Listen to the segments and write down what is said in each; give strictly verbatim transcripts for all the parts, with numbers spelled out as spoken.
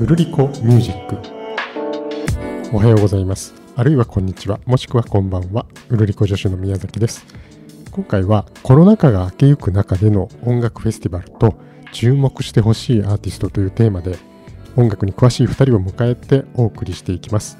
ウルリコミュージック。おはようございます、あるいはこんにちは、もしくはこんばんは。ウルリコ助手の宮崎です。今回はコロナ禍が明けゆく中での音楽フェスティバルと注目してほしいアーティストというテーマで音楽に詳しいふたりを迎えてお送りしていきます。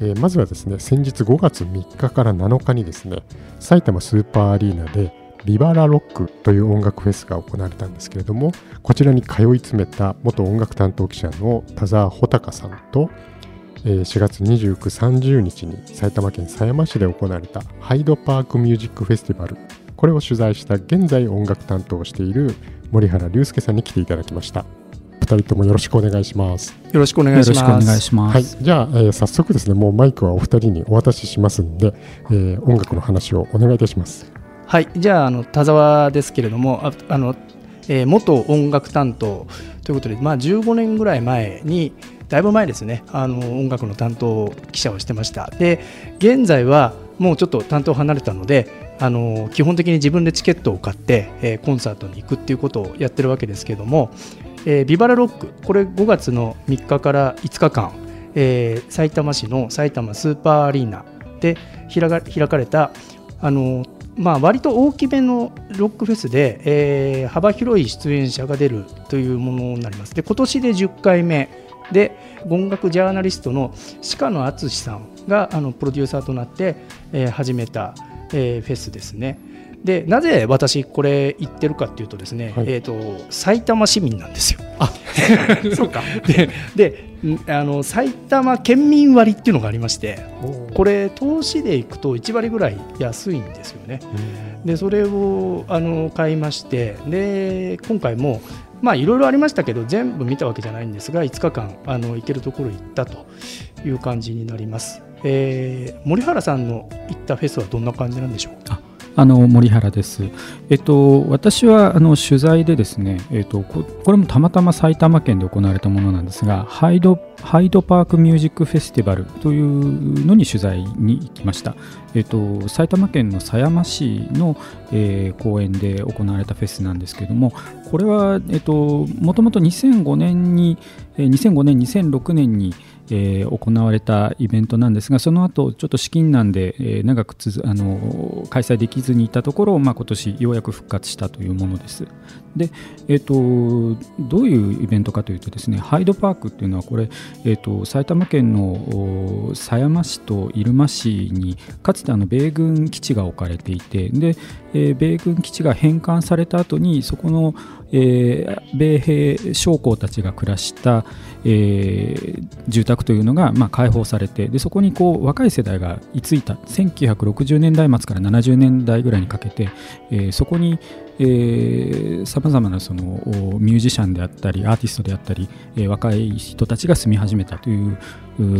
えー、まずはですね、先日ごがつみっかからなのかにですね、埼玉スーパーアリーナでヴィヴァ ラ ロック という音楽フェスが行われたんですけれども、こちらに通い詰めた元音楽担当記者の田沢穂高さんと、しがつにじゅうく、さんじゅうにちに埼玉県狭山市で行われたハイドパークミュージックフェスティバル、これを取材した現在音楽担当をしている森原隆介さんに来ていただきました。ふたりともよろしくお願いします。よろしくお願いします。はい、じゃあ、えー、早速ですね、もうマイクはお二人にお渡ししますんで、えー、音楽の話をお願いいたします。はい、じゃあ、あの田沢ですけれども、ああの、えー、元音楽担当ということで、まあ、じゅうごねんぐらい前に、だいぶ前ですね、あの音楽の担当記者をしてました。で、現在はもうちょっと担当離れたので、あの基本的に自分でチケットを買って、えー、コンサートに行くっていうことをやってるわけですけれども、えー、ヴィヴァ ラ ロック、これごがつのみっかからいつかかん、えー、埼玉市の埼玉スーパーアリーナで開か、開かれた、あのまあ、割と大きめのロックフェスで、えー、幅広い出演者が出るというものになります。で、今年でじゅっかいめで、音楽ジャーナリストの鹿野淳さんがあのプロデューサーとなって、えー、始めた、えー、フェスですね。で、なぜ私これ行ってるかっていうとですね、はい、えーと、埼玉市民なんですよ。あそうか。で、で、あの埼玉県民割っていうのがありまして、これ投資で行くといちわりぐらい安いんですよね。で、それをあの買いまして、で、今回もまあいろいろありましたけど、全部見たわけじゃないんですが、いつかかんあの行けるところ行ったという感じになります。えー、森原さんの行ったフェスはどんな感じなんでしょうか。あの森原です。えっと、私はあの取材でですね、えっと、これもたまたま埼玉県で行われたものなんですが、ハイド、ハイドパークミュージックフェスティバルというのに取材に行きました。えっと、埼玉県の狭山市の、えー、公園で行われたフェスなんですけれども、これは、えっと、もともとにせんごねんに、にせんごねん、にせんろくねんにえー、行われたイベントなんですが、その後ちょっと資金難で、えー、長くつあの開催できずにいたところを、まあ、今年ようやく復活したというものです。で、えーと、どういうイベントかというとですね、ハイドパークというのはこれ、えーと、埼玉県の狭山市と入間市にかつてあの米軍基地が置かれていて、で、えー、米軍基地が返還された後にそこの、えー、米兵将校たちが暮らした、えー、住宅というのが、まあ、開放されて、でそこにこう若い世代が居ついたせんきゅうひゃくろくじゅうねんだいまつからななじゅうねんだいぐらいにかけて、えー、そこにさまざまなそのミュージシャンであったりアーティストであったり、えー、若い人たちが住み始めたという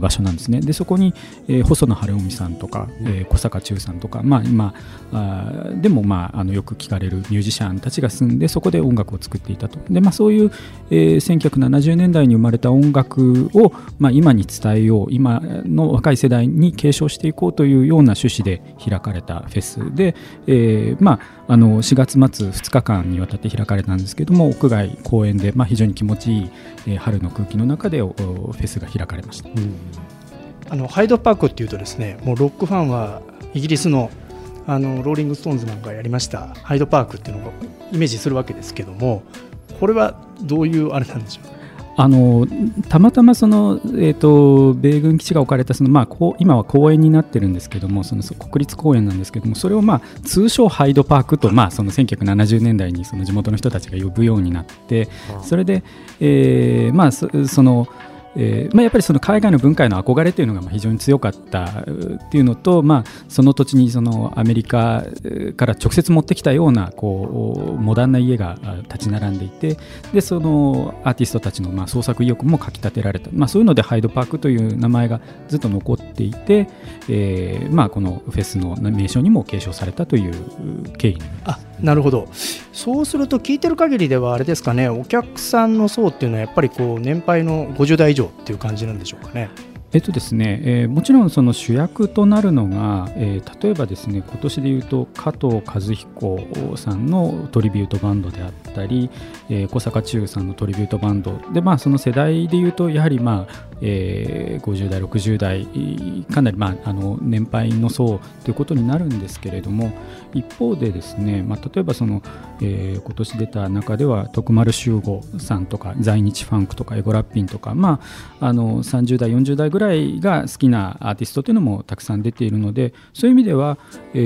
場所なんですね。でそこに、えー、細野晴臣さんとか、えー、小坂忠さんとか、まあ、今あでも、まあ、あのよく聞かれるミュージシャンたちが住んで、そこで音楽を作っていたと。で、まあ、そういう、えー、せんきゅうひゃくななじゅうねんだいに生まれた音楽を、まあ、今に伝えよう、今の若い世代に継承していこうというような趣旨で開かれたフェスで、えーまあ、あのしがつまつふつかかんにわたって開かれたんですけども、屋外公園で、まあ、非常に気持ちいい、えー、春の空気の中でフェスが開かれました。うん、あのハイドパークっていうとですね、もうロックファンはイギリスの、あのローリングストーンズなんかやりましたハイドパークっていうのをイメージするわけですけども、これはどういうあれなんでしょうか。あのたまたまその、えー、と米軍基地が置かれたその、まあ、こう今は公園になってるんですけども、その国立公園なんですけども、それを、まあ、通称ハイドパークと、まあ、そのせんきゅうひゃくななじゅうねんだいにその地元の人たちが呼ぶようになって、それで、えー、まあ そ, そのえーまあ、やっぱりその海外の文化への憧れというのが非常に強かったというのと、まあ、その土地にそのアメリカから直接持ってきたようなこうモダンな家が立ち並んでいて、でそのアーティストたちのまあ創作意欲もかきたてられた、まあ、そういうのでハイドパークという名前がずっと残っていて、えーまあ、このフェスの名称にも継承されたという経緯になります。あ、なるほど。そうすると聞いてる限りではあれですかね、お客さんの層っていうのはやっぱりこう年配のごじゅうだい以上っていう感じなんでしょうかね。えっとですね、えー、もちろんその主役となるのが、えー、例えばですね、今年でいうと加藤和彦さんのトリビュートバンドであったり、えー、小坂忠さんのトリビュートバンドで、まあ、その世代でいうとやはり、まあえー、ごじゅう代ろくじゅう代かなり、まあ、あの年配の層ということになるんですけれども、一方でですね、まあ、例えばその、えー、今年出た中では徳丸修吾さんとか在日ファンクとかエゴラッピンとか、まあ、あのさんじゅう代よんじゅう代ぐらいぐらいが好きなアーティストというのもたくさん出ているので、そういう意味では、え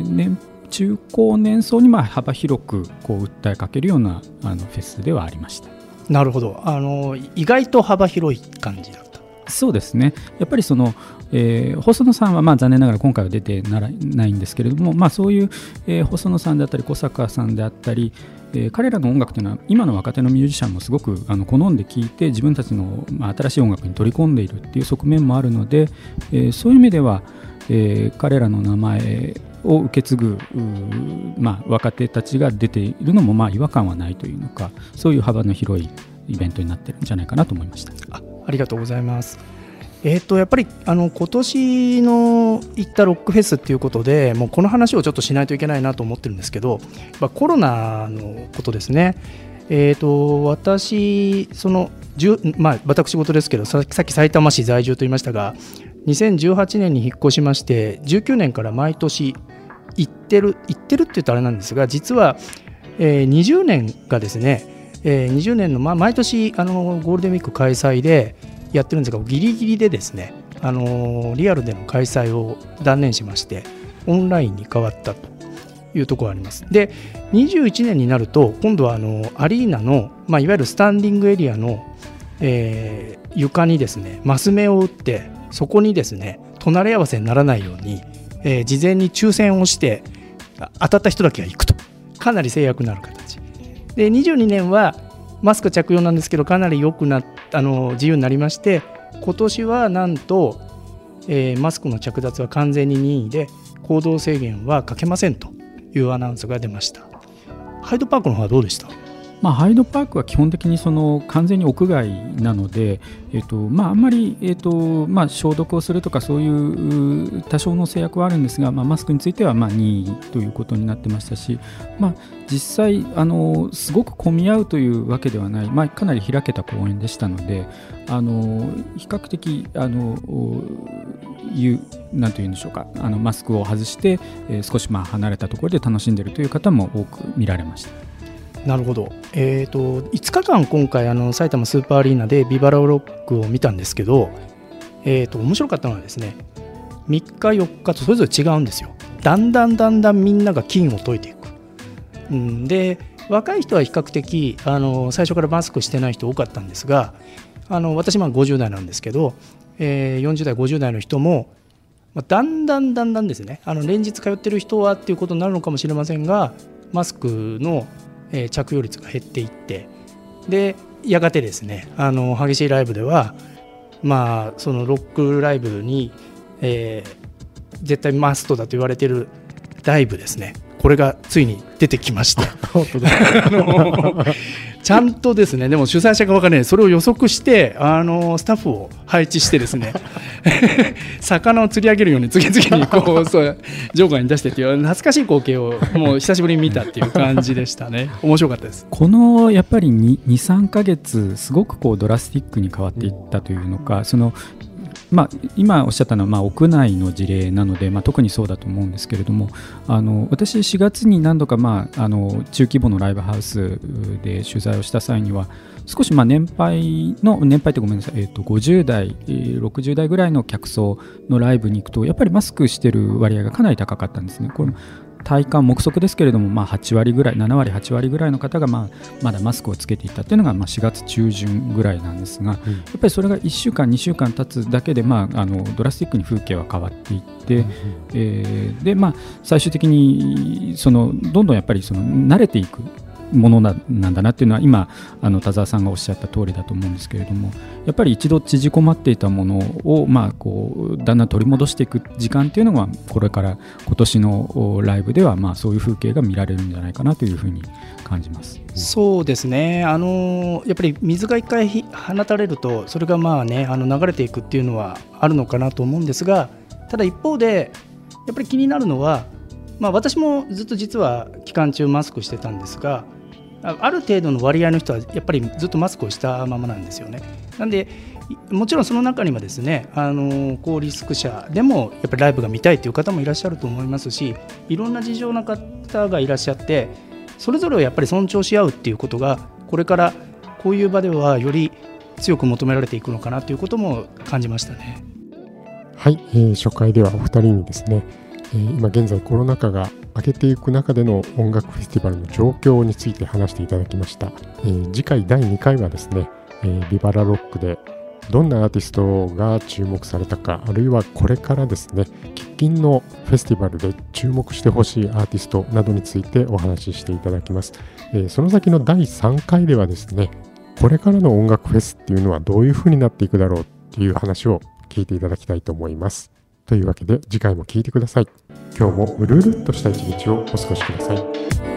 ー、年中高年層にまあ幅広くこう訴えかけるようなあのフェスではありました。なるほど。あの意外と幅広い感じだった。そうですね。やっぱりその、えー、細野さんはまあ残念ながら今回は出てならないんですけれども、まあ、そういう、えー、細野さんであったり小坂さんであったり、えー、彼らの音楽というのは今の若手のミュージシャンもすごくあの好んで聴いて、自分たちの、まあ、新しい音楽に取り込んでいるっていう側面もあるので、えー、そういう意味では、えー、彼らの名前を受け継ぐ、まあ、若手たちが出ているのもまあ違和感はないというのか、そういう幅の広いイベントになってるんじゃないかなと思いました。 あ, ありがとうございます。えー、とやっぱりあの今年の行ったロックフェスということで、もうこの話をちょっとしないといけないなと思ってるんですけど、まあ、コロナのことですね。えー、と私その、まあ、私事ですけど、さっきさいたま市在住と言いましたが、にせんじゅうはちねんに引っ越しまして、じゅうきゅうねんから毎年行ってる行ってるって言うとあれなんですが、実は、えー、にじゅうねんがですね、えー、にじゅうねんの、まあ、毎年あのゴールデンウィーク開催でやってるんですが、ギリギリでですね、あのー、リアルでの開催を断念しまして、オンラインに変わったというところがあります。で、にじゅういちねんになると今度はあのー、アリーナの、まあ、いわゆるスタンディングエリアの、えー、床にですねマス目を打って、そこにですね隣り合わせにならないように、えー、事前に抽選をして当たった人だけが行くと、かなり制約のある形で、にじゅうにねんはマスク着用なんですけど、かなり良くなっあの自由になりまして、今年はなんと、えー、マスクの着脱は完全に任意で、行動制限はかけませんというアナウンスが出ました。ハイドパークの方はどうでした？まあ、ハイドパークは基本的にその完全に屋外なので、えーとまあ、あんまり、えーとまあ、消毒をするとかそういう多少の制約はあるんですが、まあ、マスクについてはまあ任意ということになってましたし、まあ、実際あのすごく混み合うというわけではない、まあ、かなり開けた公園でしたので、あの比較的あのなんていうんでしょうか、あのマスクを外して、えー、少しまあ離れたところで楽しんでいるという方も多く見られました。なるほど。えーと、いつかかん今回あの埼玉スーパーアリーナでビバ ラ ロックを見たんですけど、えーと、面白かったのはですね、みっかよっかとそれぞれ違うんですよ。だんだんだんだんみんなが禁を解いていく、うん、で若い人は比較的あの最初からマスクしてない人多かったんですが、あの私はごじゅう代なんですけど、えー、よんじゅう代ごじゅう代の人もだんだんだんだんですね、あの連日通ってる人はっていうことになるのかもしれませんが、マスクの着用率が減っていって、でやがてですね、あの激しいライブでは、まあ、そのロックライブに、えー、絶対マストだと言われているライブですね、これがついに出てきましてあのちゃんとですね、でも主催者が分からない、それを予測してあのスタッフを配置してですね魚を釣り上げるように次々にこうそう場外に出してっていう懐かしい光景をもう久しぶりに見たっていう感じでしたね。面白かったです。このやっぱり にさんかげつすごくこうドラスティックに変わっていったというのか、そのまあ、今おっしゃったのはまあ屋内の事例なので、まあ特にそうだと思うんですけれども、あの私しがつに何度かまああの中規模のライブハウスで取材をした際には、少しまあ年配の年配ってごめんなさい、えーとごじゅう代ろくじゅう代ぐらいの客層のライブに行くと、やっぱりマスクしてる割合がかなり高かったんですね。これ体感目測ですけれども、まあ、はち割ぐらいなな割はち割ぐらいの方が、まあ、まだマスクをつけていたというのが、まあ、しがつ中旬ぐらいなんですが、うん、やっぱりそれがいっしゅうかんにしゅうかん経つだけで、まあ、あのドラスティックに風景は変わっていって、うんえーでまあ、最終的にそのどんどんやっぱりその慣れていくもの な, なんだなっていうのは今あの田沢さんがおっしゃった通りだと思うんですけれども、やっぱり一度縮こまっていたものを、まあ、こうだんだん取り戻していく時間っていうのがこれから今年のライブではまあそういう風景が見られるんじゃないかなというふうに感じます、うん、そうですね。あのやっぱり水が一回放たれるとそれがまあ、ね、あの流れていくっていうのはあるのかなと思うんですが、ただ一方でやっぱり気になるのは、まあ、私もずっと実は期間中マスクしてたんですが、ある程度の割合の人はやっぱりずっとマスクをしたままなんですよね。なんでもちろんその中にはですね、あの高リスク者でもやっぱりライブが見たいという方もいらっしゃると思いますし、いろんな事情の方がいらっしゃって、それぞれをやっぱり尊重し合うっていうことがこれからこういう場ではより強く求められていくのかなということも感じましたね。はい、えー、初回ではお二人にですね、今現在コロナ禍が明けていく中での音楽フェスティバルの状況について話していただきました、えー、次回だいにかいはですね、えー、ビバ ラ ロックでどんなアーティストが注目されたか、あるいはこれからですね喫緊のフェスティバルで注目してほしいアーティストなどについてお話ししていただきます、えー、その先のだいさんかいではですね、これからの音楽フェスっていうのはどういう風になっていくだろうっていう話を聞いていただきたいと思います。というわけで次回も聞いてください。今日もうるうるっとした一日をお過ごしください。